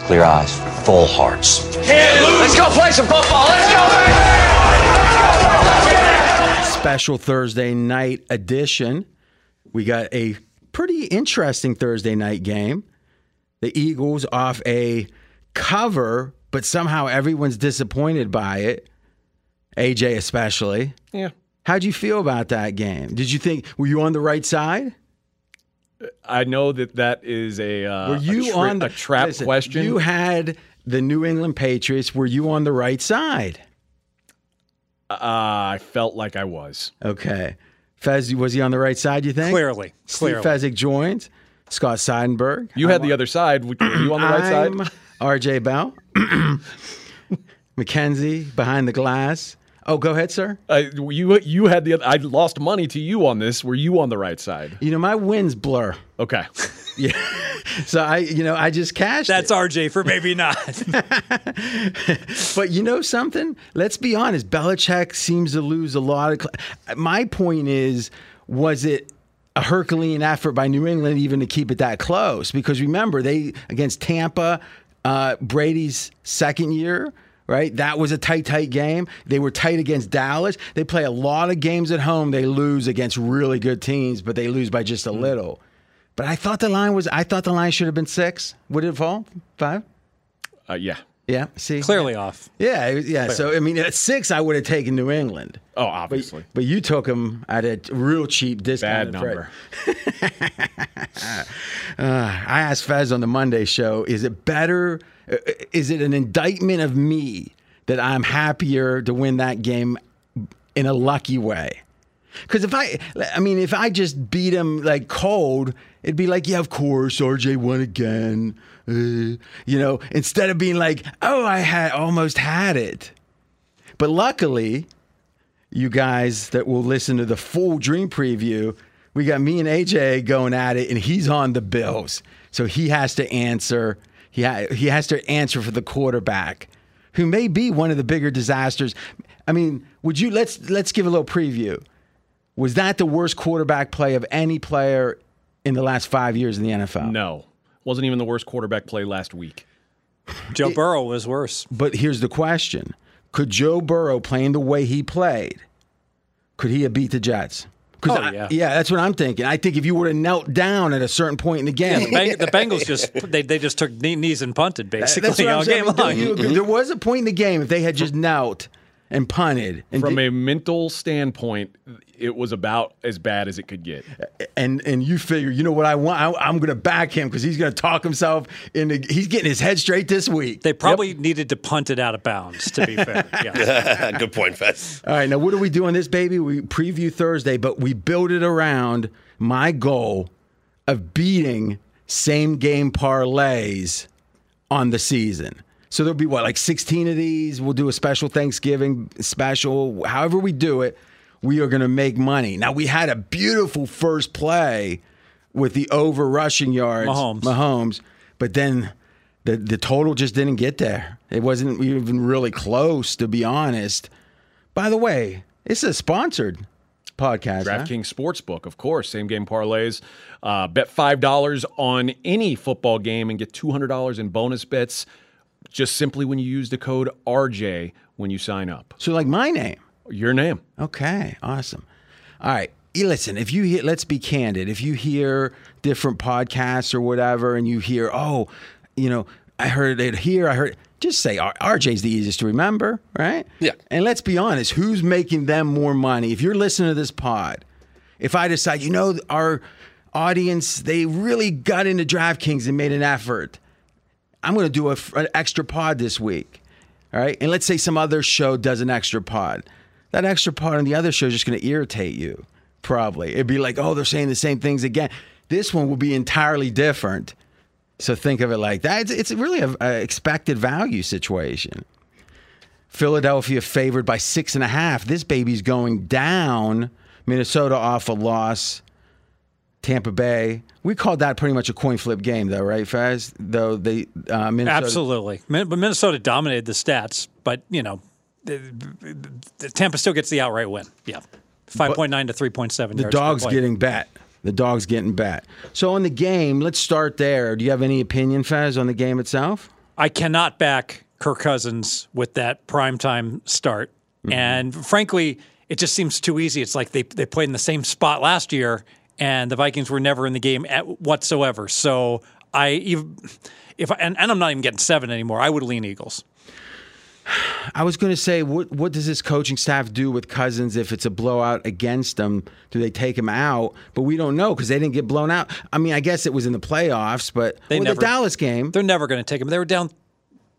Clear eyes, full hearts. Can't lose. Let's go play some football. Let's go, man. Special Thursday night edition. We got a pretty interesting Thursday night game. The Eagles off a cover, but somehow everyone's disappointed by it. AJ especially. Yeah. How'd you feel about that game? Did you think, were you on the right side? I know that is a trap question. You had the New England Patriots. Were you on the right side? I felt like I was. Okay. Fez, was he on the right side, you think? Clearly. Fezick joined. Scott Seidenberg. You had the other side. Were you on the right side? I'm R.J. Bell. McKenzie behind the glass. Oh, go ahead, sir. You had the other. I lost money to you on this. Were you on the right side? You know, my wins blur. Okay. Yeah. So I just cashed. That's it. RJ for maybe not. But you know something? Let's be honest. Belichick seems to lose a lot of. My point is, was it a Herculean effort by New England even to keep it that close? Because remember, they against Tampa, Brady's second year. Right? That was a tight game. They were tight against Dallas. They play a lot of games at home. They lose against really good teams, but they lose by just a little. But I thought the line should have been 6. Would it fall? 5? Yeah. Yeah. See? Clearly off. Yeah. Yeah. Clearly. So, I mean, at 6, I would have taken New England. Oh, obviously. But you took them at a real cheap discount. Bad number. I asked Fez on the Monday show, is it better... Is it an indictment of me that I'm happier to win that game in a lucky way? Because if I just beat him like cold, it'd be like, yeah, of course, RJ won again. Instead of being like, oh, I had almost had it. But luckily, you guys that will listen to the full Dream preview, we got me and AJ going at it, and he's on the Bills. So he has to answer. Yeah, he has to answer for the quarterback, who may be one of the bigger disasters. I mean, would you let's give a little preview. Was that the worst quarterback play of any player in the last 5 years in the NFL? No. Wasn't even the worst quarterback play last week. Joe Burrow was worse. But here's the question. Could Joe Burrow, playing the way he played, could he have beat the Jets? Yeah, that's what I'm thinking. I think if you would have knelt down at a certain point in the game, the Bengals just took knees and punted basically all game long. There was a point in the game if they had just knelt and punted. From a mental standpoint, it was about as bad as it could get. And you figure, you know what I want? I'm going to back him because he's going to talk himself into. He's getting his head straight this week. They probably needed to punt it out of bounds, to be fair. Yeah. Good point, Fez. All right, now what do we do on this, baby? We preview Thursday, but we build it around my goal of beating same-game parlays on the season. So there'll be, 16 of these? We'll do a special Thanksgiving special. However we do it, we are going to make money. Now, we had a beautiful first play with the over rushing yards. Mahomes. But then the total just didn't get there. It wasn't even really close, to be honest. By the way, it's a sponsored podcast. DraftKings Sportsbook, of course. Same game parlays. Bet $5 on any football game and get $200 in bonus bets. Just simply when you use the code RJ when you sign up. So like my name? Your name. Okay, awesome. All right, listen, if you hear, let's be candid. If you hear different podcasts or whatever and you hear, I heard it here, just say RJ's the easiest to remember, right? Yeah. And let's be honest, who's making them more money? If you're listening to this pod, if I decide, our audience, they really got into DraftKings and made an effort, I'm going to do an extra pod this week, all right? And let's say some other show does an extra pod. That extra pod on the other show is just going to irritate you, probably. It'd be like, oh, they're saying the same things again. This one will be entirely different. So think of it like that. It's really an expected value situation. Philadelphia favored by 6.5. This baby's going down. Minnesota off a loss. Tampa Bay. We called that pretty much a coin flip game, though, right, Faz? Though they Minnesota absolutely, but Minnesota dominated the stats. But Tampa still gets the outright win. Yeah, 5.9 to 3.7. The dog's getting bet. The dog's getting bet. So on the game, let's start there. Do you have any opinion, Faz, on the game itself? I cannot back Kirk Cousins with that primetime start. Mm-hmm. And frankly, it just seems too easy. It's like they played in the same spot last year, and the Vikings were never in the game whatsoever. So I'm not even getting 7 anymore. I would lean Eagles. I was going to say, what does this coaching staff do with Cousins if it's a blowout against them? Do they take him out? But we don't know because they didn't get blown out. I mean, I guess it was in the playoffs, but the Dallas game. They're never going to take him. They were down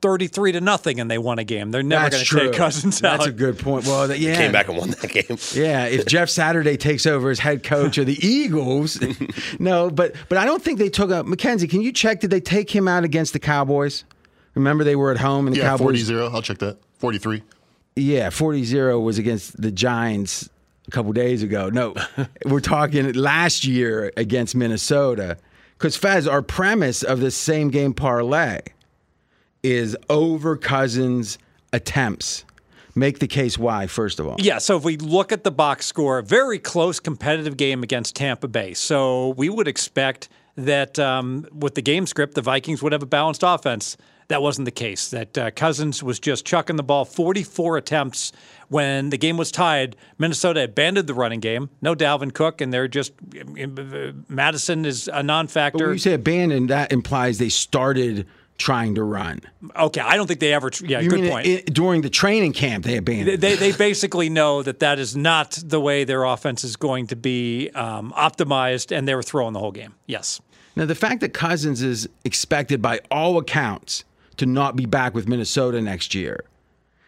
33-0, and they won a game. They're never going to take Cousins out. That's a good point. Well, yeah, came back and won that game. Yeah, if Jeff Saturday takes over as head coach of the Eagles, no. But I don't think they took up Mackenzie. Can you check? Did they take him out against the Cowboys? Remember, they were at home and the Cowboys. 40-0. I'll check that. 43. Yeah, 40-0 was against the Giants a couple days ago. No, we're talking last year against Minnesota. Because, Fez, our premise of this same game parlay is over Cousins' attempts. Make the case why, first of all. Yeah, so if we look at the box score, very close competitive game against Tampa Bay. So we would expect that with the game script, the Vikings would have a balanced offense. That wasn't the case, that Cousins was just chucking the ball 44 attempts. When the game was tied, Minnesota abandoned the running game. No Dalvin Cook, and they're just – Madison is a non-factor. But when you say abandoned, that implies they started trying to run. Okay, I don't think they ever yeah, you good mean point. During the training camp, they abandoned. They basically know that is not the way their offense is going to be optimized, and they were throwing the whole game. Yes. Now, the fact that Cousins is expected by all accounts – to not be back with Minnesota next year.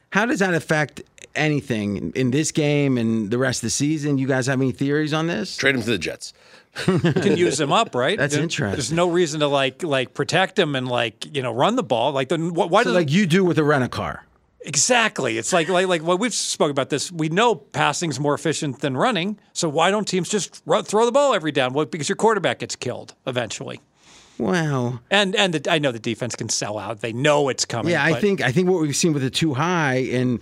How does that affect anything in this game and the rest of the season? You guys have any theories on this? Trade him to the Jets. You can use him up, right? That's interesting. There's no reason to like protect him and run the ball. You do with a rent-a-car. Exactly. It's like well, we've spoken about this. We know passing's more efficient than running, so why don't teams just throw the ball every down? Well, because your quarterback gets killed eventually. Wow. And I know the defense can sell out. They know it's coming. Yeah, I think what we've seen with the too high and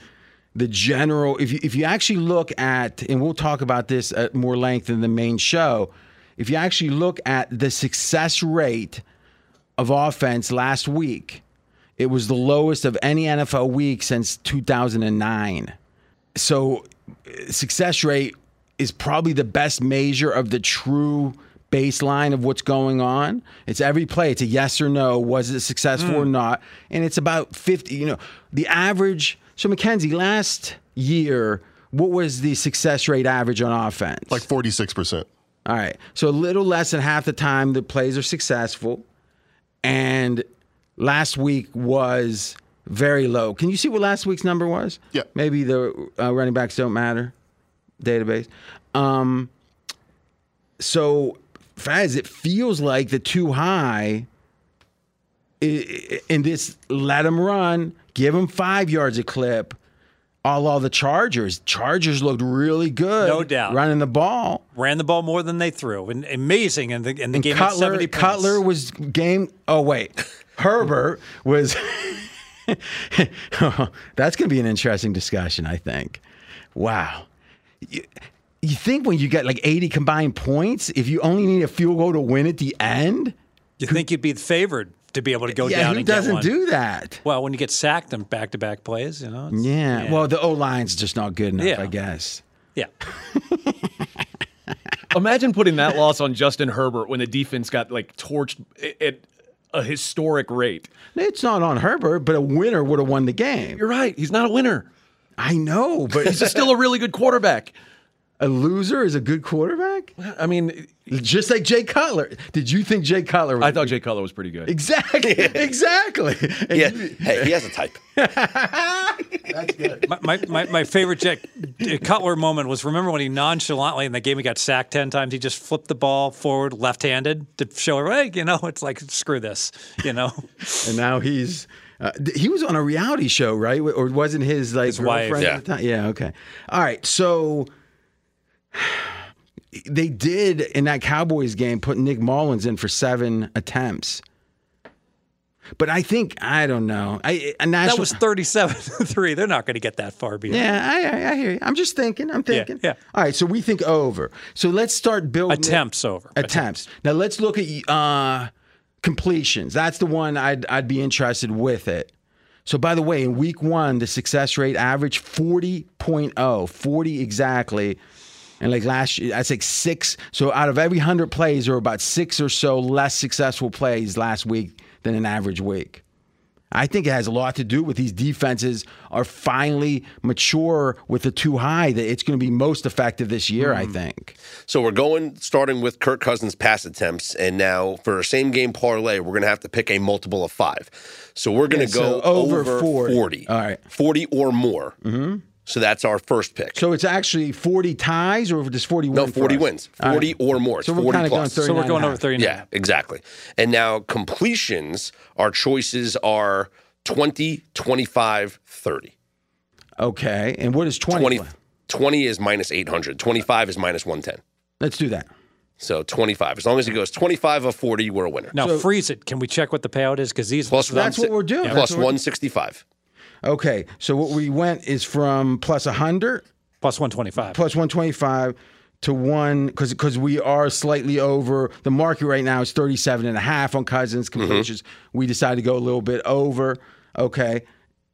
the general, if you actually look at, and we'll talk about this at more length in the main show, if you actually look at the success rate of offense last week, it was the lowest of any NFL week since 2009. So success rate is probably the best measure of the true baseline of what's going on. It's every play. It's a yes or no. Was it successful or not? And it's about 50, the average. So, Mackenzie, last year, what was the success rate average on offense? Like 46%. All right. So a little less than half the time the plays are successful. And last week was very low. Can you see what last week's number was? Yeah. Maybe the running backs don't matter database. So, Faz, it feels like the too high in this let them run, give them 5 yards a clip, all the Chargers. Chargers looked really good. No doubt. Running the ball. Ran the ball more than they threw. And amazing. And the game had 70 points. Cutler was game. Oh, wait. Herbert was. That's going to be an interesting discussion, I think. Wow. You think when you get like 80 combined points, if you only need a field goal to win at the end? You think you'd be favored to be able to go down and get one. Yeah, who doesn't do that? Well, when you get sacked on back-to-back plays, Yeah, well, the O-line's just not good enough, I guess. Yeah. Imagine putting that loss on Justin Herbert when the defense got like torched at a historic rate. It's not on Herbert, but a winner would have won the game. You're right. He's not a winner. I know, but he's still a really good quarterback. A loser is a good quarterback? I mean, just like Jay Cutler. Did you think Jay Cutler was I thought Jay Cutler was pretty good. Exactly. Exactly. Yeah. Hey, he has a type. That's good. My favorite Jay Cutler moment was, remember when he nonchalantly in the game he got sacked 10 times, he just flipped the ball forward left-handed to show everybody, it's like, screw this, And now he's... he was on a reality show, right? Or wasn't his, like, his girlfriend wife, at the time? Yeah, okay. All right, so... They did, in that Cowboys game, put Nick Mullins in for 7 attempts. But I think, I don't know. That was 37-3. They're not going to get that far behind. Yeah, I hear you. I'm just thinking. Yeah. All right, so we think over. So let's start building. Attempts over. Now let's look at completions. That's the one I'd be interested with it. So, by the way, in week one, the success rate average 40.0, 40 exactly. And like last year, I said 6. So out of every 100 plays, there were about 6 or so less successful plays last week than an average week. I think it has a lot to do with these defenses are finally mature with the too high that it's going to be most effective this year, I think. So we're starting with Kirk Cousins' pass attempts, and now for a same-game parlay, we're going to have to pick a multiple of 5. So we're going to go over 40. All right. 40 or more. Mm-hmm. So that's our first pick. So it's actually 40 ties or just 40 wins? No, 40 wins. 40 or more. It's so 40 plus. So we're going over 39. Yeah, exactly. And now completions, our choices are 20, 25, 30. Okay. And what is 20? 20 is minus 800. 25 is minus 110. Let's do that. So 25. As long as it goes 25 or 40, we're a winner. Now so, freeze it. Can we check what the payout is? Because these that's what we're doing. Yeah, plus 165. Okay, so what we went is from plus 100. Plus 125. Plus 125 to 1, because we are slightly over. The market right now is 37.5 on Cousins completions. Mm-hmm. We decided to go a little bit over. Okay.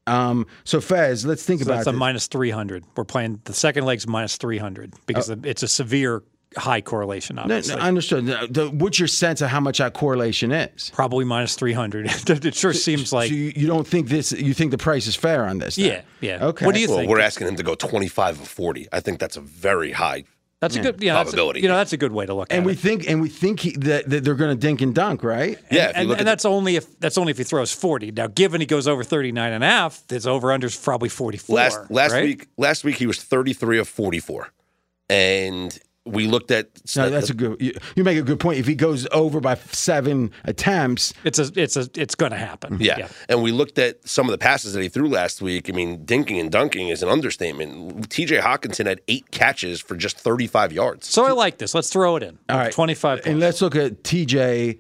So, Fez, let's think about it. That's a minus 300. We're playing the second leg's minus 300 because it's a severe high correlation, obviously. No, understood. What's your sense of how much that correlation is? Probably minus 300. It sure seems like. So you don't think this? You think the price is fair on this? Then? Yeah. Okay. What do you think? We're asking him to go 25 or 40. I think that's a very high. That's a good probability. That's a good way to look at it. And we think that they're going to dink and dunk, right? Yeah. And that's only if he throws 40. Now, given he goes over 39.5, his over/under is probably 44. Last week he was 33 of 44, and. We looked at You make a good point. If he goes over by 7 attempts, it's going to happen. Yeah, and we looked at some of the passes that he threw last week. I mean, dinking and dunking is an understatement. T.J. Hockenson had 8 catches for just 35 yards. So I like this. Let's throw it in. All right, 25. Points. And let's look at T.J.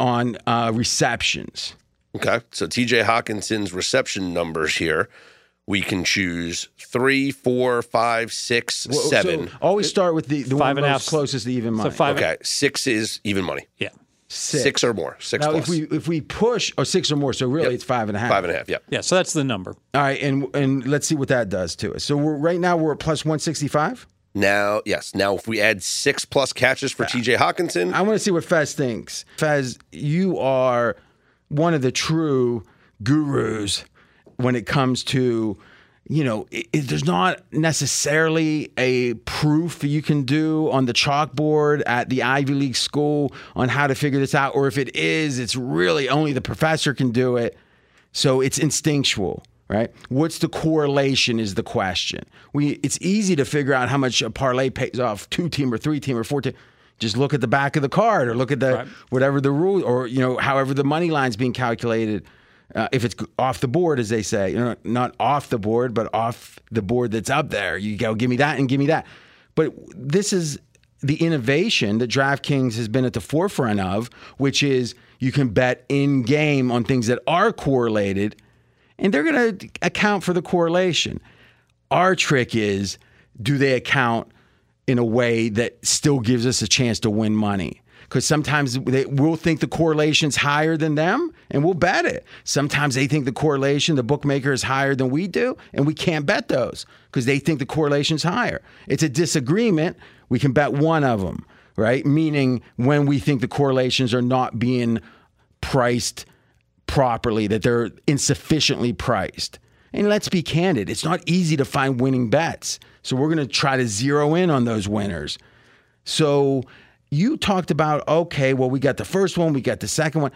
on receptions. Okay, so T.J. Hawkinson's reception numbers here. We can choose 3, 4, 5, 6, 7. So always start with the one most closest to even money. So 5. Okay, 6 is even money. Yeah. 6 or more. 6 now plus. If we push, or 6 or more, so really it's 5.5. 5.5, yeah. Yeah, so that's the number. All right, and let's see what that does to us. So right now we're at plus 165? Now, yes. Now if we add 6 plus catches for T.J. Hockenson. I want to see what Fez thinks. Fez, you are one of the true gurus when it comes to, there's not necessarily a proof you can do on the chalkboard at the Ivy League school on how to figure this out, or if it is, it's really only the professor can do it. So it's instinctual, right? What's the correlation is the question. It's easy to figure out how much a parlay pays off, 2-team or 3-team or 4-team. Just look at the back of the card or look at the whatever the rule or, however the money line's being calculated. If it's off the board, as they say, not off the board, but off the board that's up there. You go, give me that and give me that. But this is the innovation that DraftKings has been at the forefront of, which is you can bet in-game on things that are correlated, and they're going to account for the correlation. Our trick is, do they account in a way that still gives us a chance to win money? Because sometimes we'll think the correlation's higher than them, and we'll bet it. Sometimes they think the correlation, the bookmaker, is higher than we do, and we can't bet those because they think the correlation's higher. It's a disagreement. We can bet one of them, right? Meaning when we think the correlations are not being priced properly, that they're insufficiently priced. And let's be candid. It's not easy to find winning bets. So we're going to try to zero in on those winners. So you talked about, okay, well, we got the first one, we got the second one.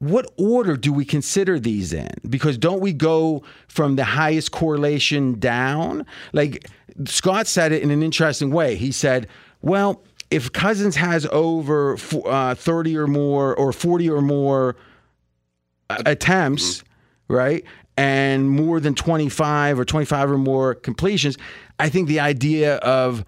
What order do we consider these in? Because don't we go from the highest correlation down? Like Scott said it in an interesting way. He said, well, if Cousins has over 30 or more or 40 or more attempts, right, and more than 25 or more completions, I think the idea of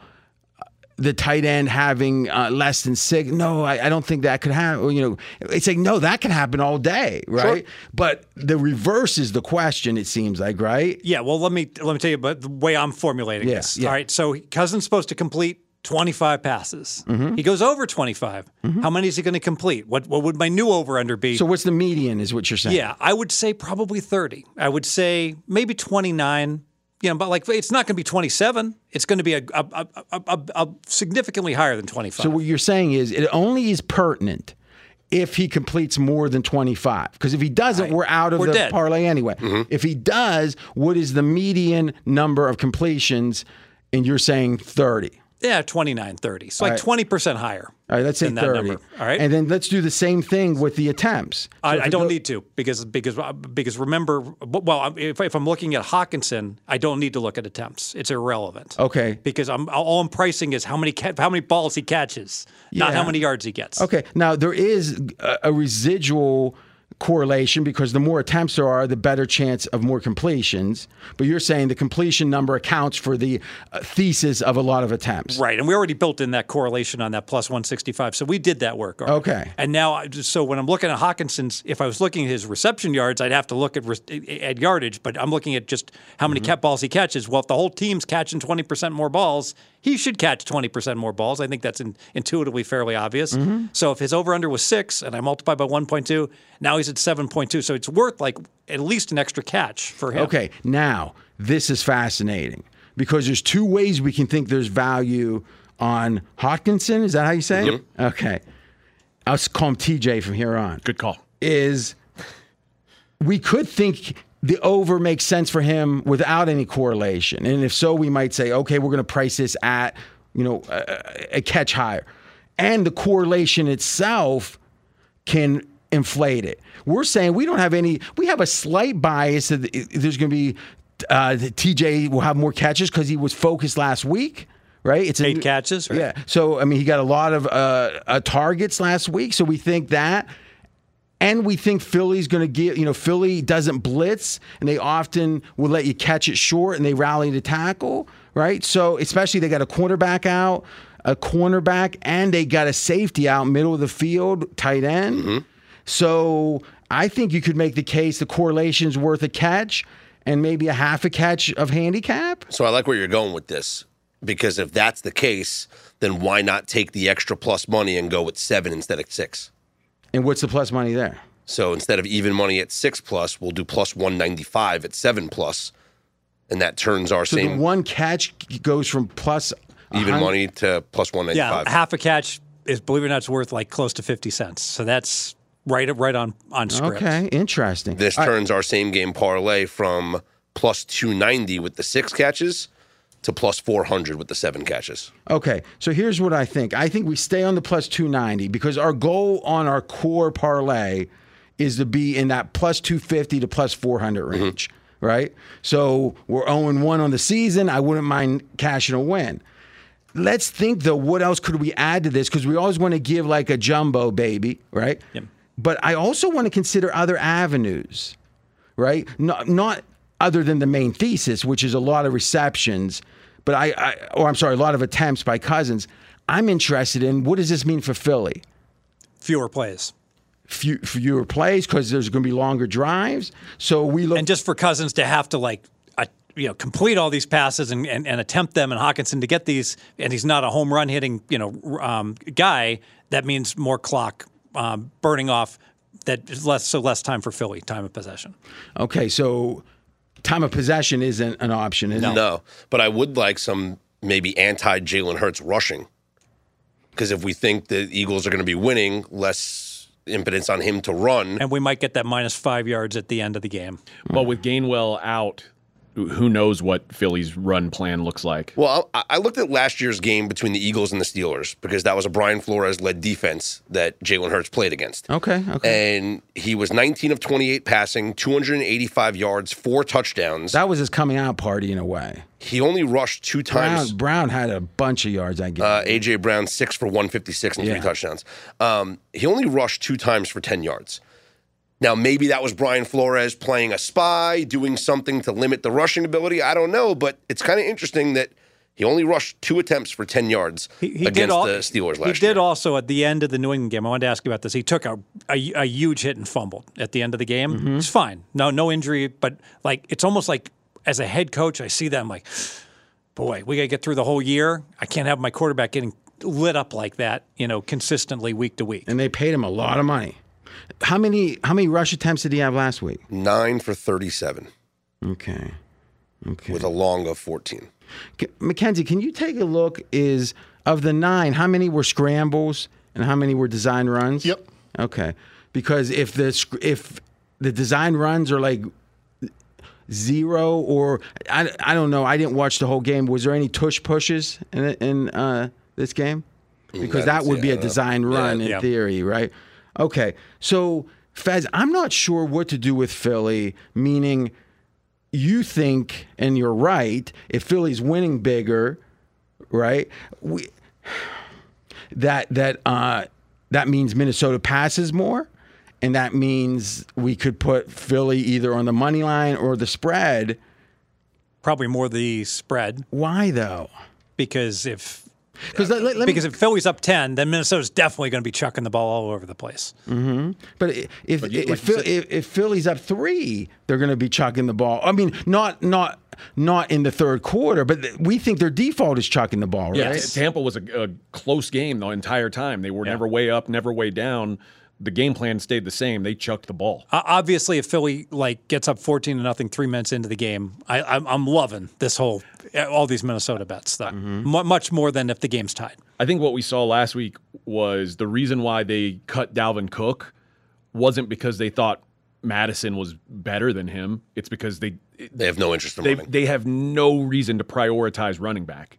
the tight end having less than 6. No, I don't think that could happen. It's like, no, that can happen all day, right? Sure. But the reverse is the question, it seems like, right? Yeah, well, let me tell you about the way I'm formulating this. Yeah. All right, so Cousins supposed to complete 25 passes. Mm-hmm. He goes over 25. Mm-hmm. How many is he going to complete? What would my new over-under be? So what's the median is what you're saying? Yeah, I would say probably 30. I would say maybe 29. You know, but like it's not going to be 27. It's going to be a significantly higher than 25. So what you're saying is it only is pertinent if he completes more than 25. Because if he doesn't, right, we're out of the parlay anyway. Mm-hmm. If he does, what is the median number of completions? And you're saying 30. Yeah, 29, 30. So all like 20% higher. All right, let's say 30. All right. And then let's do the same thing with the attempts. So I don't need to because remember, well, if I'm looking at Hockenson, I don't need to look at attempts. It's irrelevant. Okay. Because all I'm pricing is how many balls he catches, not how many yards he gets. Okay. Now, there is a residual correlation because the more attempts there are, the better chance of more completions. But you're saying the completion number accounts for the thesis of a lot of attempts. Right, and we already built in that correlation on that plus 165, so we did that work already. Okay. And now, so when I'm looking at Hawkinson's, if I was looking at his reception yards, I'd have to look at yardage, but I'm looking at just how many cat balls he catches. Well, if the whole team's catching 20% more balls, he should catch 20% more balls. I think that's intuitively fairly obvious. Mm-hmm. So if his over-under was 6 and I multiply by 1.2, now he's at 7.2. So it's worth like at least an extra catch for him. Okay, now this is fascinating because there's two ways we can think there's value on Hockenson. Is that how you say it? Yep. Okay. I'll call him TJ from here on. Good call. We could think the over makes sense for him without any correlation. And if so, we might say, okay, we're going to price this at, a catch higher. And the correlation itself can inflate it. We're saying we have a slight bias that there's going to be, that TJ will have more catches because he was focused last week. Right, it's 8 catches. Right? Yeah. So, he got a lot of targets last week. So we think that. And we think Philly's going to give, Philly doesn't blitz, and they often will let you catch it short, and they rally to tackle, right? So, especially they got a cornerback, and they got a safety out, middle of the field, tight end. Mm-hmm. So, I think you could make the case the correlation's worth a catch and maybe a half a catch of handicap. So, I like where you're going with this, because if that's the case, then why not take the extra plus money and go with 7 instead of 6? And what's the plus money there? So instead of even money at 6+, we'll do plus 195 at 7+, and that turns our same. So the one catch goes from plus even money to plus 195. Yeah, half a catch is, believe it or not, it's worth like close to 50 cents. So that's right on script. Okay, interesting. This turns our same game parlay from plus 290 with the 6 catches to plus 400 with the 7 catches. Okay, so here's what I think. I think we stay on the plus 290 because our goal on our core parlay is to be in that plus 250 to plus 400 range, mm-hmm. right? So we're 0-1 on the season. I wouldn't mind cashing a win. Let's think, though, what else could we add to this? Because we always want to give like a jumbo baby, right? Yep. But I also want to consider other avenues, right? Not other than the main thesis, which is a lot of receptions, but a lot of attempts by Cousins. I'm interested in what does this mean for Philly? Fewer plays. Fewer plays because there's going to be longer drives. So we look, and just for Cousins to have to complete all these passes and attempt them, and Hockenson to get these, and he's not a home run hitting guy. That means more clock burning off. That is less time for Philly, time of possession. Okay, so. Time of possession isn't an option, is it? No, but I would like some maybe anti-Jalen Hurts rushing. Because if we think the Eagles are going to be winning, less impotence on him to run. And we might get that minus 5 yards at the end of the game. Well, with Gainwell out, who knows what Philly's run plan looks like. Well, I looked at last year's game between the Eagles and the Steelers because that was a Brian Flores-led defense that Jalen Hurts played against. Okay. And he was 19 of 28 passing, 285 yards, 4 touchdowns. That was his coming out party in a way. He only rushed 2 times. Brown had a bunch of yards, I guess. A.J. Brown, 6 for 156 and 3 touchdowns. He only rushed 2 times for 10 yards. Now, maybe that was Brian Flores playing a spy, doing something to limit the rushing ability. I don't know, but it's kind of interesting that he only rushed 2 attempts for 10 yards against the Steelers last year. He did also at the end of the New England game. I wanted to ask you about this. He took a huge hit and fumbled at the end of the game. Mm-hmm. It's fine. No injury, but it's almost like as a head coach, I see that I'm like, boy, we got to get through the whole year. I can't have my quarterback getting lit up like that, you know, consistently week to week. And they paid him a lot of money. How many rush attempts did he have last week? 9 for 37. Okay. With a long of 14. Mackenzie, can you take a look? Is of the 9, how many were scrambles and how many were design runs? Yep. Okay. Because if the design runs are like zero or I don't know. I didn't watch the whole game. Was there any tush pushes in this game? Because that would be a design run in theory, right? Okay. So, Fez, I'm not sure what to do with Philly, meaning you think, and you're right, if Philly's winning bigger, right, that means Minnesota passes more, and that means we could put Philly either on the money line or the spread. Probably more the spread. Why, though? Because if Philly's up 10, then Minnesota's definitely going to be chucking the ball all over the place. Mm-hmm. But if Philly's up 3, they're going to be chucking the ball. I mean, not in the third quarter, but we think their default is chucking the ball, right? Yes. Tampa was a close game the entire time. They were never way up, never way down. The game plan stayed the same. They chucked the ball. Obviously, if Philly gets up 14-0 3 minutes into the game, I'm loving this whole all these Minnesota bets. Much more than if the game's tied. I think what we saw last week was the reason why they cut Dalvin Cook wasn't because they thought Madison was better than him. It's because they have no interest in running. They have no reason to prioritize running back.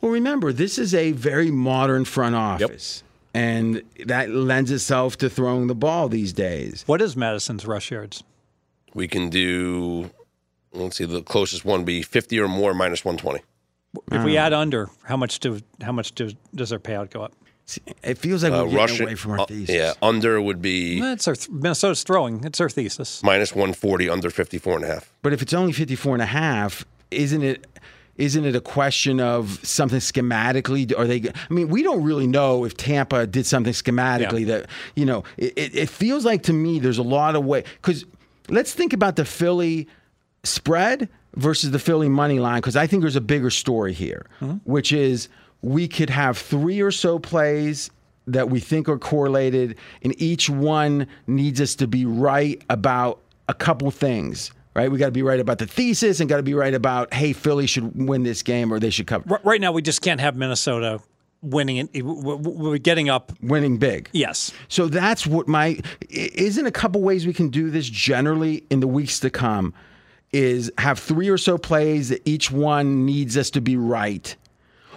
Well, remember, this is a very modern front office. Yep. And that lends itself to throwing the ball these days. What is Madison's rush yards? We can do, let's see, the closest one be 50 or more minus 120. If we add under, how much does our payout go up? It feels like we're getting away from our thesis. Yeah, under would be... That's Minnesota's throwing. It's our thesis. Minus 140, under 54.5. But if it's only 54.5, isn't it a question of something schematically? I mean, we don't really know if Tampa did something schematically that, you know, it feels like to me there's a lot of way. Because let's think about the Philly spread versus the Philly money line, because I think there's a bigger story here, which is we could have 3 or so plays that we think are correlated, and each one needs us to be right about a couple things. Right, we got to be right about the thesis and got to be right about, hey, Philly should win this game or they should cover. Right now, we just can't have Minnesota winning. We're getting up. Winning big. Yes. So that's what isn't a couple ways we can do this generally in the weeks to come is have 3 or so plays that each one needs us to be right,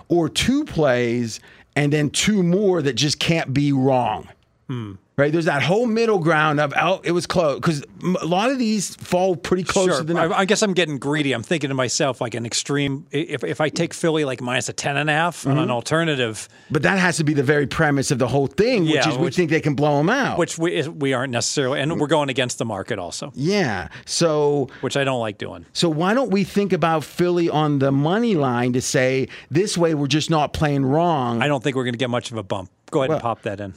or 2 plays and then 2 more that just can't be wrong. Hmm. Right, there's that whole middle ground of, oh, it was close. Because a lot of these fall pretty close to the number. I guess I'm getting greedy. I'm thinking to myself, like an extreme, if I take Philly like minus a 10.5 on an alternative. But that has to be the very premise of the whole thing, which is we think they can blow them out. Which we aren't necessarily, and we're going against the market also. Yeah, so. Which I don't like doing. So why don't we think about Philly on the money line to say, this way we're just not playing wrong. I don't think we're going to get much of a bump. Go ahead and pop that in.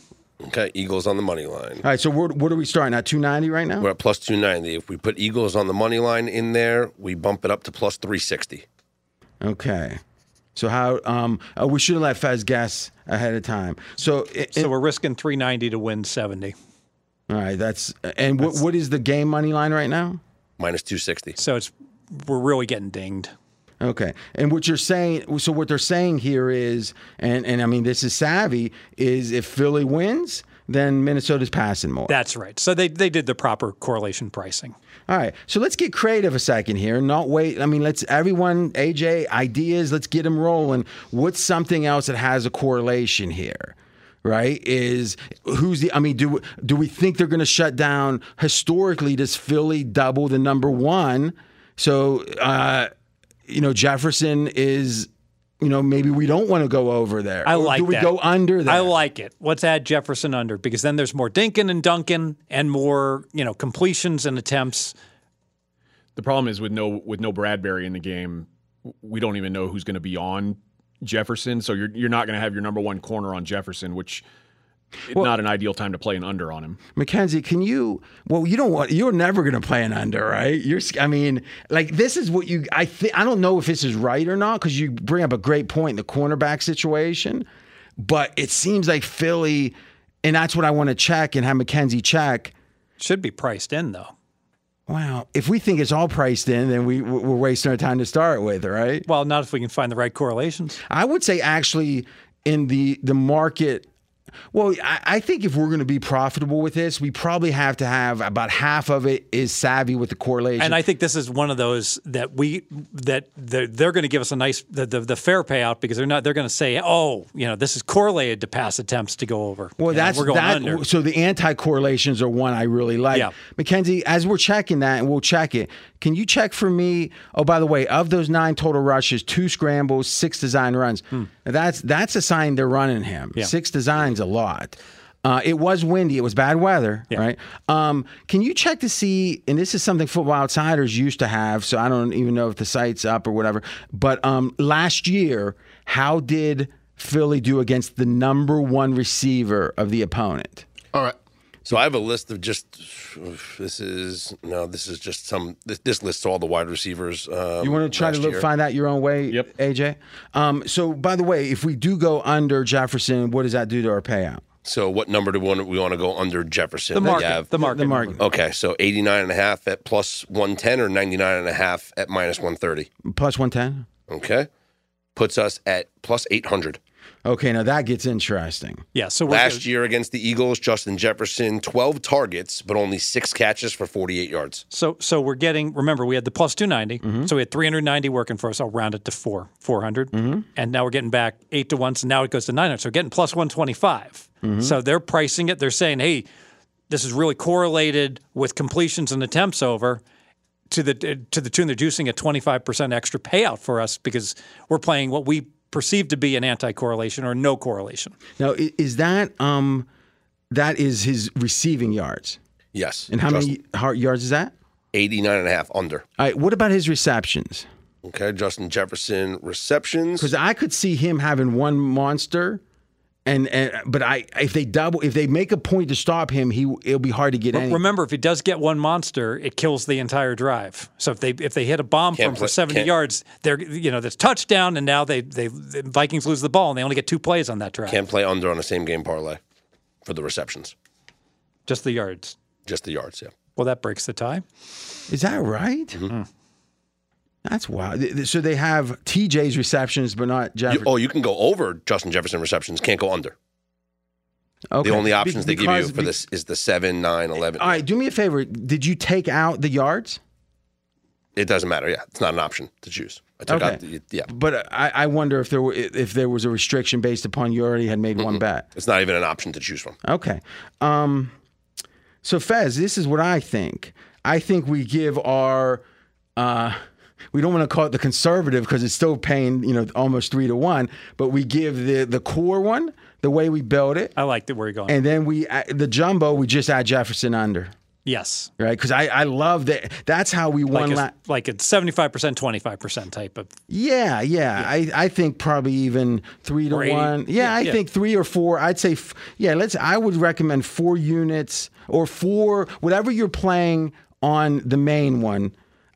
Okay, Eagles on the money line. All right, so what are we starting at, 290 right now? We're at plus 290. If we put Eagles on the money line in there, we bump it up to plus 360. Okay. So how we should have let Fez guess ahead of time. So we're risking 390 to win 70. All right, what is the game money line right now? Minus 260. So we're really getting dinged. Okay, and what you're saying, so what they're saying here is, and I mean this is savvy, is if Philly wins, then Minnesota's passing more. That's right. So they did the proper correlation pricing. All right, so let's get creative a second here, not wait. I mean, AJ, ideas, let's get them rolling. What's something else that has a correlation here? Right, is do we think they're going to shut down? Historically, does Philly double the number one? So, you know, Jefferson is, you know, maybe we don't want to go over there. I like that. Do we go under that? I like it. Let's add Jefferson under, because then there's more dinking and dunking and more, you know, completions and attempts. The problem is with no Bradbury in the game, we don't even know who's going to be on Jefferson. So you're not going to have your number one corner on Jefferson, which Not an ideal time to play an under on him. Mackenzie, can you? Well, you don't want. You're never going to play an under, right? You're. I mean, like this is what you. I don't know if this is right or not because you bring up a great point, the cornerback situation. But it seems like Philly, and that's what I want to check and have Mackenzie check. Should be priced in though. Wow. If we think it's all priced in, then we're wasting our time to start with, right? Well, not if we can find the right correlations. I would say actually in the market. Well, I think if we're going to be profitable with this, we probably have to have about half of it is savvy with the correlation. And I think this is one of those that they're going to give us a nice the fair payout because they're going to say, oh, you know, this is correlated to pass attempts to go over. Well, that's we're going under. So the anti-correlations are one I really like. Yeah. Mackenzie, as we're checking that, and we'll check it. Can you check for me? Oh, by the way, of those 9 total rushes, 2 scrambles, 6 design runs. That's a sign they're running him. Yeah. 6 designs. A lot. It was windy. It was bad weather, yeah. Right? Can you check to see, and this is something Football Outsiders used to have, so I don't even know if the site's up or whatever, but last year, how did Philly do against the number one receiver of the opponent? All right. So I have a list of this lists all the wide receivers. You want to try to find out your own way, yep. AJ? So, by the way, if we do go under Jefferson, what does that do to our payout? So what number do we want to go under Jefferson? The market. Okay, so 89.5 at plus 110 or 99.5 at minus 130? Plus 110. Okay. Puts us at plus 800. Okay, now that gets interesting. Yeah. So last year against the Eagles, Justin Jefferson, 12 targets, but only 6 catches for 48 yards. So we're getting. Remember, we had the plus 290, mm-hmm. So we had 390 working for us. I'll round it to 400, mm-hmm. And now we're getting back 8 to 1. So now it goes to 900. So we're getting plus 125. Mm-hmm. So they're pricing it. They're saying, hey, this is really correlated with completions and attempts over. To the tune, they're juicing a 25% extra payout for us because we're playing what we perceived to be an anti-correlation or no correlation. Now, is that that is his receiving yards? Yes. And how many yards is that? 89.5 under. All right. What about his receptions? Okay, Justin Jefferson receptions. Because I could see him having one monster. But if they make a point to stop him, it'll be hard to get any. Remember, if he does get one monster, it kills the entire drive. So if they hit a bomb for him for 70 yards, there's touchdown, and now the Vikings lose the ball and they only get 2 plays on that drive. Can't play under on a same game parlay for the receptions. Just the yards. Just the yards, yeah. Well, that breaks the tie. Is that right? Mm-hmm. That's wild. So they have TJ's receptions, but not Jefferson. You can go over Justin Jefferson receptions. Can't go under. Okay. The only options they give you for this is the 7, 9, 11. All right, do me a favor. Did you take out the yards? It doesn't matter, yeah. It's not an option to choose. I took out yeah. But I wonder if there was a restriction based upon you already had made one bet. It's not even an option to choose from. Okay. So, Fez, this is what I think. I think we give our... we don't want to call it the conservative because it's still paying, almost 3 to 1. But we give the core one the way we build it. I like where you're going. And then the jumbo, we just add Jefferson under. Yes. Right? Because I love that. That's how we won. Like a 75%, 25% type of. Yeah. I think probably even 3 to 1. I think 3 or 4. I'd say, I would recommend 4 units or 4, whatever you're playing on the main one.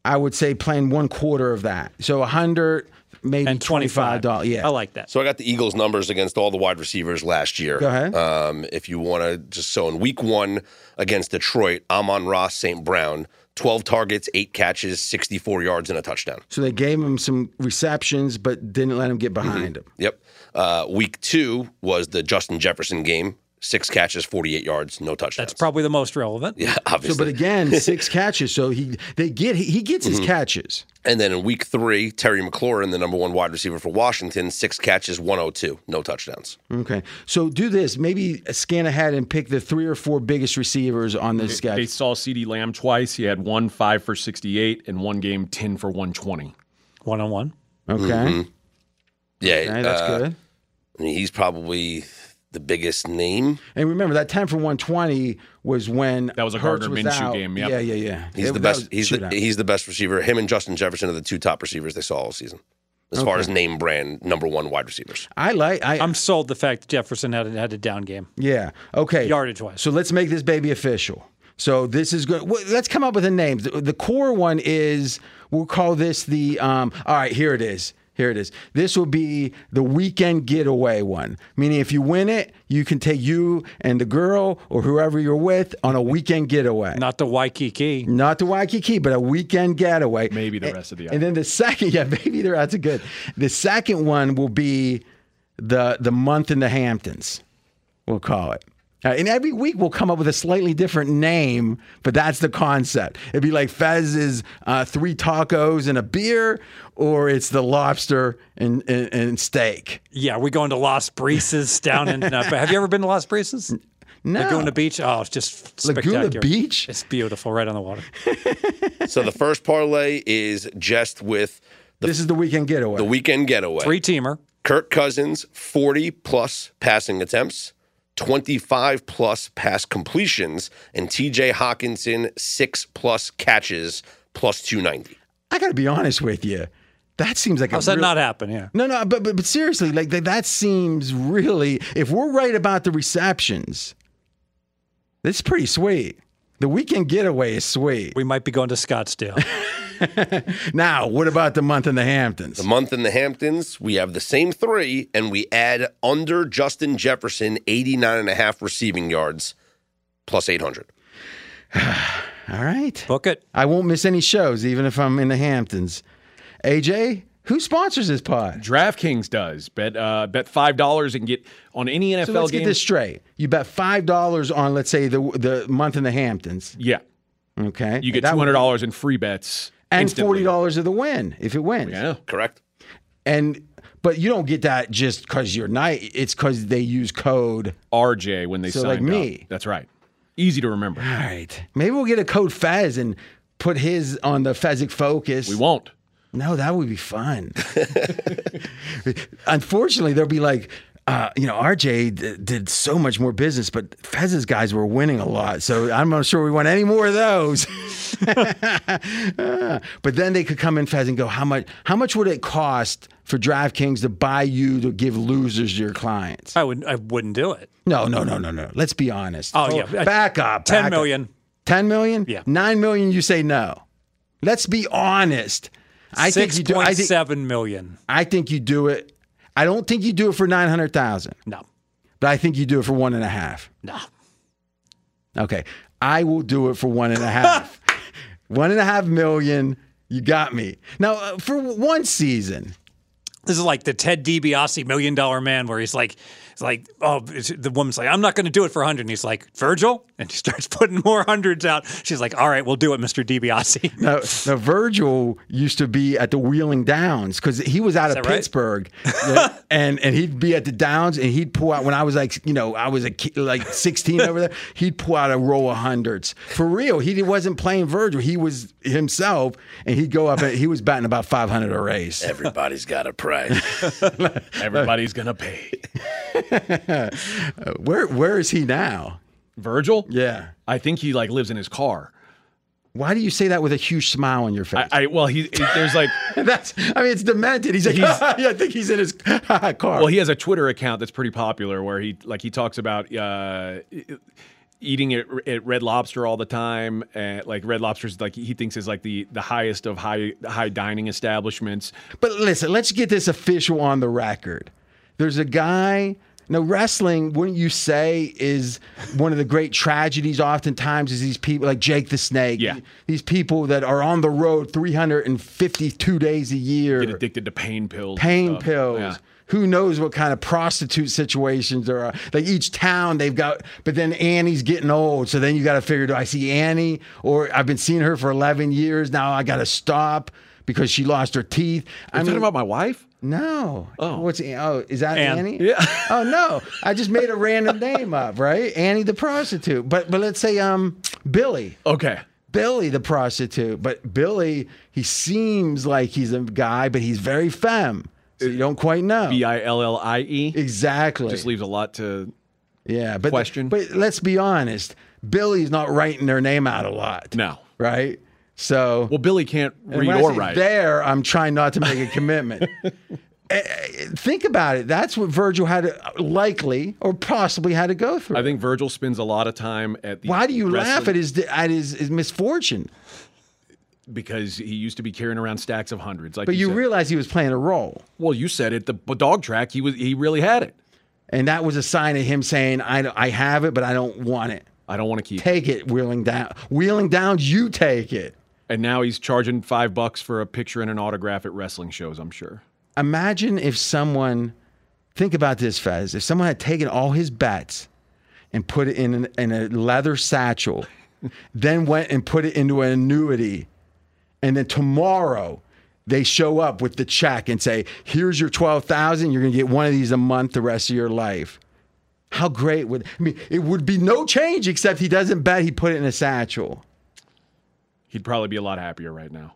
I would say playing 1/4 of that. So 100, maybe and $25. Yeah. I like that. So I got the Eagles numbers against all the wide receivers last year. Go ahead. If you want to just so in week 1 against Detroit, Amon-Ra St. Brown, 12 targets, 8 catches, 64 yards, and a touchdown. So they gave him some receptions, but didn't let him get behind him. Yep. Week 2 was the Justin Jefferson game. 6 catches, 48 yards, no touchdowns. That's probably the most relevant. Yeah, obviously. So, but again, 6 catches, so he gets his catches. And then in week 3, Terry McLaurin, the number 1 wide receiver for Washington, 6 catches, 102, no touchdowns. Okay. So do this. Maybe scan ahead and pick the 3 or 4 biggest receivers on this schedule. They saw CeeDee Lamb twice. He had 1 5 for 68 and one game 10 for 120. 1-on-1. Okay. Mm-hmm. Yeah. Okay, that's good. I mean, he's probably... the biggest name. And remember, that 10 for 120 was when that was a Gardner Minshew game. Yep. Yeah. He's the best receiver. Him and Justin Jefferson are the 2 top receivers they saw all season. as far as name brand number one wide receivers. I'm sold the fact that Jefferson had a down game. Yeah. Okay. Yardage wise. So let's make this baby official. So this is good. Let's come up with a name. The core one is, we'll call this the, all right, here it is. Here it is. This will be the weekend getaway one, meaning if you win it, you can take you and the girl or whoever you're with on a weekend getaway. Not the Waikiki. Not the Waikiki, but a weekend getaway. Maybe the rest of the island. And then the second, yeah, maybe the rest, that's good. The second one will be the month in the Hamptons, we'll call it. And every week we'll come up with a slightly different name, but that's the concept. It'd be like Fez's 3 tacos and a beer, or it's the lobster and steak. Yeah, we're going to Las Brisas down in... have you ever been to Las Brisas? No. Laguna Beach? Oh, it's just spectacular. Laguna Beach? It's beautiful, right on the water. So the first parlay is just with... This is the weekend getaway. The weekend getaway. 3-teamer. Kirk Cousins, 40-plus passing attempts. 25-plus pass completions, and T.J. Hockenson, 6-plus catches, plus 290. I got to be honest with you. That seems like how's that not happen? Yeah. No, but seriously, like that seems really, if we're right about the receptions, that's pretty sweet. The weekend getaway is sweet. We might be going to Scottsdale. Now, what about the month in the Hamptons? The month in the Hamptons, we have the same 3, and we add under Justin Jefferson, 89.5 receiving yards, plus 800. All right. Book it. I won't miss any shows, even if I'm in the Hamptons. AJ, who sponsors this pod? DraftKings does. Bet $5 and get on any NFL game. So let's get this straight. You bet $5 on, let's say, the month in the Hamptons. Yeah. Okay. You get $200 in free bets. And instantly. $40 of the win, if it wins. Yeah, correct. But you don't get that just because you're night. It's because they use code RJ when they sign up. So like me. That's right. Easy to remember. All right. Maybe we'll get a code Fez and put his on the Fezick Focus. We won't. No, that would be fun. Unfortunately, they'll be like, RJ did so much more business, but Fez's guys were winning a lot, so I'm not sure we want any more of those. But then they could come in, Fez, and go, how much would it cost for DraftKings to buy you to give losers to your clients? I wouldn't do it. No. Let's be honest. Oh, yeah. Back up. 10 million. 10 million? Yeah. 9 million, you say no. Let's be honest. I think you do. 6.7 million. I think you do it. I don't think you do it for 900,000. No. But I think you do it for 1.5. No. Okay. I will do it for 1.5. 1.5 million. You got me. Now, for one season. This is like the Ted DiBiase $1 Million Man, where he's like, the woman's like, I'm not going to do it for 100. And he's like, Virgil? And she starts putting more hundreds out. She's like, all right, we'll do it, Mr. DiBiase. Now, Virgil used to be at the Wheeling Downs because he was out of Pittsburgh. Right? and he'd be at the Downs and he'd pull out, when I was like, I was a kid, like 16 over there, he'd pull out a row of hundreds. For real, he wasn't playing Virgil. He was himself, and he'd go up and he was batting about 500 a race. Everybody's got a price. Everybody's gonna pay. Where is he now? Virgil? Yeah, I think he lives in his car. Why do you say that with a huge smile on your face? It's demented. He's like, I think he's in his car. Well, he has a Twitter account that's pretty popular where he talks about eating at Red Lobster all the time, Red Lobster's he thinks is the highest of high dining establishments. But listen, let's get this official on the record. There's a guy. Now, wrestling, wouldn't you say, is one of the great tragedies oftentimes is these people like Jake the Snake. Yeah. These people that are on the road 352 days a year. Get addicted to pain pills. Yeah. Who knows what kind of prostitute situations there are. Each town they've got, but then Annie's getting old. So then you got to figure, do I see Annie? Or I've been seeing her for 11 years. Now I got to stop because she lost her teeth. Are you talking about my wife? No. Oh. Is that Annie? Yeah. Oh, no. I just made a random name up, right? Annie the prostitute. But let's say Billy. Okay. Billy the prostitute. But Billy, he seems like he's a guy, but he's very femme. So you don't quite know. Billie. Exactly. Just leaves a lot to question. But let's be honest. Billy's not writing their name out a lot. No. Right? So well, Billy can't read or write. There, I'm trying not to make a commitment. Think about it. That's what Virgil had to, likely or possibly had to go through. I think Virgil spends a lot of time at the. Why do you laugh at his misfortune? Because he used to be carrying around stacks of hundreds. Like but you realize he was playing a role. Well, you said it. The dog track. He really had it, and that was a sign of him saying, "I have it, but I don't want it. I don't want to keep. Take it, Wheeling down. You take it." And now he's charging $5 for a picture and an autograph at wrestling shows, I'm sure. Imagine if someone, think about this, Fez, if someone had taken all his bets and put it in a leather satchel, then went and put it into an annuity, and then tomorrow they show up with the check and say, here's your $12,000, you're going to get one of these a month the rest of your life. How great would, I mean, it would be no change except he doesn't bet, he put it in a satchel. He'd probably be a lot happier right now.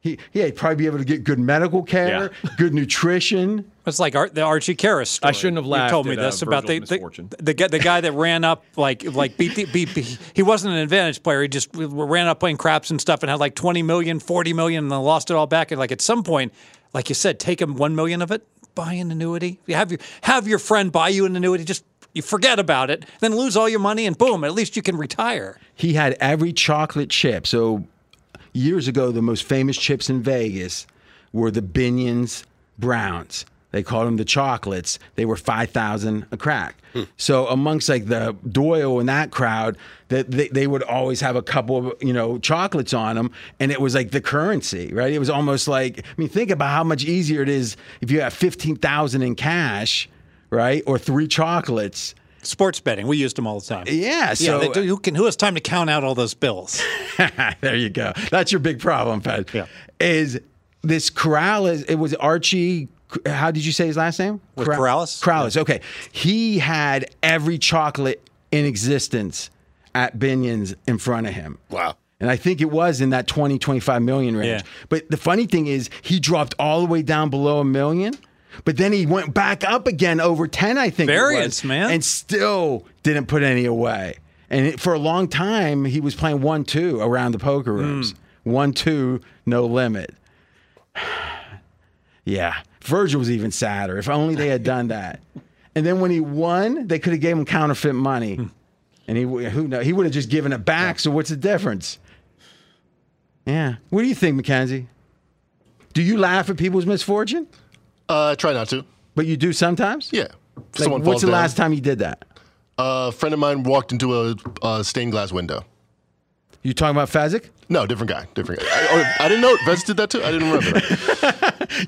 He'd probably be able to get good medical care, good nutrition. It's like the Archie Corrales story. I shouldn't have laughed. You told me this about the guy that ran up like he wasn't an advantage player. He just ran up playing craps and stuff and had like $20 million, $40 million, and then lost it all back. And like at some point, like you said, take him $1 million of it, buy an annuity. Have your friend buy you an annuity. Just. You forget about it, then lose all your money, and boom, at least you can retire. He had every chocolate chip. So years ago, the most famous chips in Vegas were the Binion's Browns. They called them the chocolates. They were 5,000 a crack. So amongst like the Doyle and that crowd, that they would always have a couple of, chocolates on them, and it was like the currency, right? It was almost like, I mean, think about how much easier it is if you have 15,000 in cash. Right? Or 3 chocolates. Sports betting. We used them all the time. Yeah. So yeah, who has time to count out all those bills? There you go. That's your big problem, Fed. Yeah. Is this Corrales, it was Archie, how did you say his last name? Corrales? Corrales, yeah. Okay. He had every chocolate in existence at Binion's in front of him. Wow. And I think it was in that 20, 25 million range. Yeah. But the funny thing is he dropped all the way down below $1 million. But then he went back up again over 10, I think. Variance, man. And still didn't put any away. And for a long time, he was playing 1-2 around the poker rooms. 1-2, no limit. Yeah. Virgil was even sadder. If only they had done that. And then when he won, they could have gave him counterfeit money. And who knows? He would have just given it back, so what's the difference? Yeah. What do you think, Mackenzie? Do you laugh at people's misfortune? I try not to. But you do sometimes? Yeah. Like, what's the last time you did that? A friend of mine walked into a stained glass window. You talking about Fezick? No, different guy. I didn't know. Fez did that too? I didn't remember.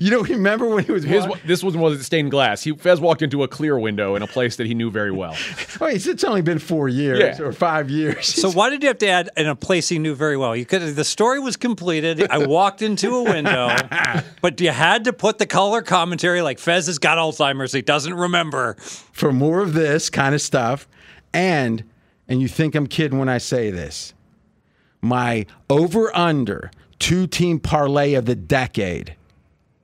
You don't remember when he was this wasn't stained glass. Fez walked into a clear window in a place that he knew very well. It's only been 4 years or 5 years. So why did you have to add in a place he knew very well? You could. The story was completed. I walked into a window, but you had to put the color commentary like Fez has got Alzheimer's. He doesn't remember. For more of this kind of stuff, and you think I'm kidding when I say this. My over-under two-team parlay of the decade.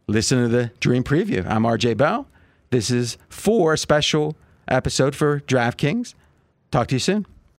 Listen to the Dream Preview. I'm R.J. Bell. This is for a special episode for DraftKings. Talk to you soon.